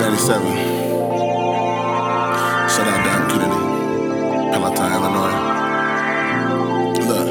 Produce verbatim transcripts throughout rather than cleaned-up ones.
ninety-seven. Shout out Dom Kennedy, Palatine, Illinois. Look.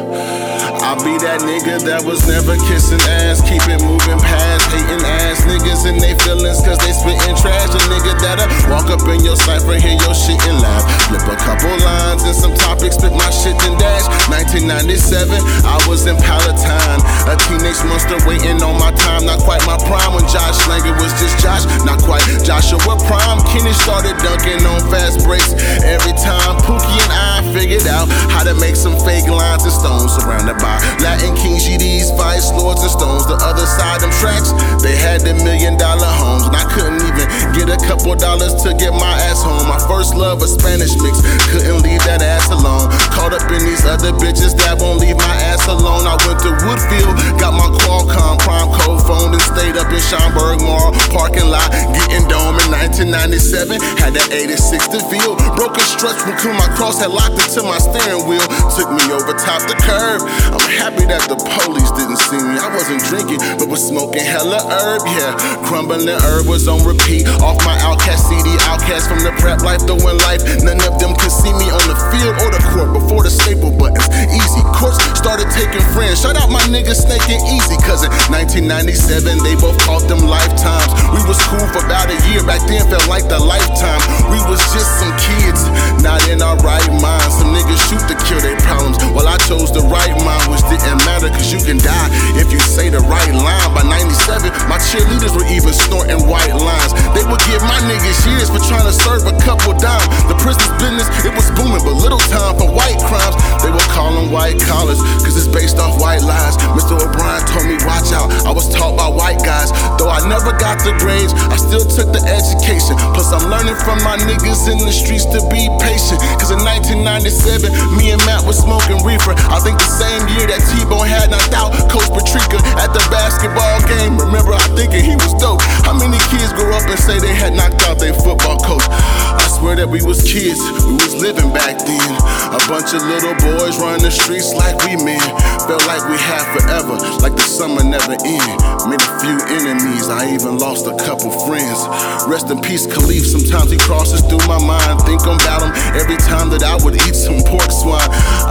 I'll be that nigga that was never kissing ass. Keep it moving past hating ass niggas and they feelings, cause they spitting trash. A nigga that'll walk up in your cypher, hear your shit and laugh. Flip a couple lines and some topics, spit my shit and dash. nineteen ninety-seven, I was in Palatine, a teenage monster waiting on my time. Not quite my prime when Josh Langer was just Josh. Not quite Joshua Prime. Kenny started dunking on fast breaks every time. Pookie and I figured out how to make some fake lines and stones surrounded by Latin Kings, G Ds, Vice Lords, and Stones. The other side, them tracks, they had them million dollar homes, and I couldn't even get a couple dollars to get my ass home. My first love, a Spanish mix, couldn't leave that ass alone. Caught up in these other bitches that won't leave my ass alone. I went to Woodfield, got my Qualcomm Prime code phone, and stayed up in Schomburg Mall parking lot, getting dome in nineteen ninety-seven. Had that eighty-six to feel, broken struts from my cross had locked into my steering wheel, took me over top the curb. I'm happy that the police didn't see me. I wasn't drinking, but was smoking hella herb, yeah. Crumbling herb was on repeat. Off my Outcast C D, Outcast from the prep life, throwing life. None of them could see me on the field or the court before the staple buttons. Easy courts started taking friends. Shout out my niggas Snake and Easy, cause in nineteen ninety-seven, they both fought them lifetimes. We was cool for about a year, back then felt like the lifetime. We was just some kids, not in our right mind. Some niggas shoot to kill their problems, well I chose the right mind, which didn't matter, cause you can die if you say the right line. By ninety-seven, my cheerleaders were even snorting white lines. They would give my niggas years for trying to serve a couple dimes. The prison's business, it was booming, but little time for white crimes. They would call them white collars, cause it's based off white lies. Mister O'Brien told me watch out, I was taught by white guys. Though I never got the grades, I still took the education. Plus I'm learning from my niggas in the streets to be patient. Cause in nineteen ninety-seven, me and Matt was smoking reefer. I think the same year that T-Bone had knocked out Coach Patrika at the basketball game. Remember, I thinking he was dope. How many kids grew up and say they had knocked out their football coach? I swear that we was kids, we was living back then. A bunch of little boys running the streets like we men. Felt like we had forever, like the summer never ended. Made a few enemies, I even lost a couple friends. Rest in peace, Khalif, sometimes he crosses through my mind. Think about him every time that I would eat some pork swine.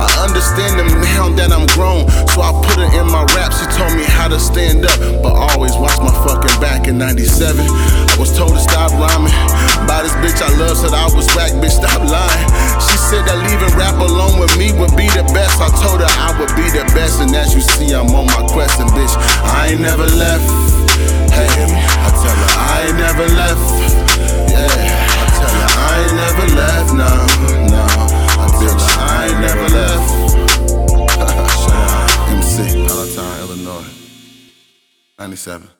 I understand him now that I'm grown, so I put it in my rap. She told me how to stand up, but always watch my fucking back. In ninety-seven, I was told to stop rhyming by this bitch I love, said I was whack, bitch stop lying. She said that leaving rap alone with me would be the best. I told her I would be the best, and as you see I'm on my quest. And bitch, I ain't never left, hey, I tell her I ain't never left, yeah, I tell her I ain't never left, no, no, I tell her I ain't never left. Palatine, Illinois, ninety-seven.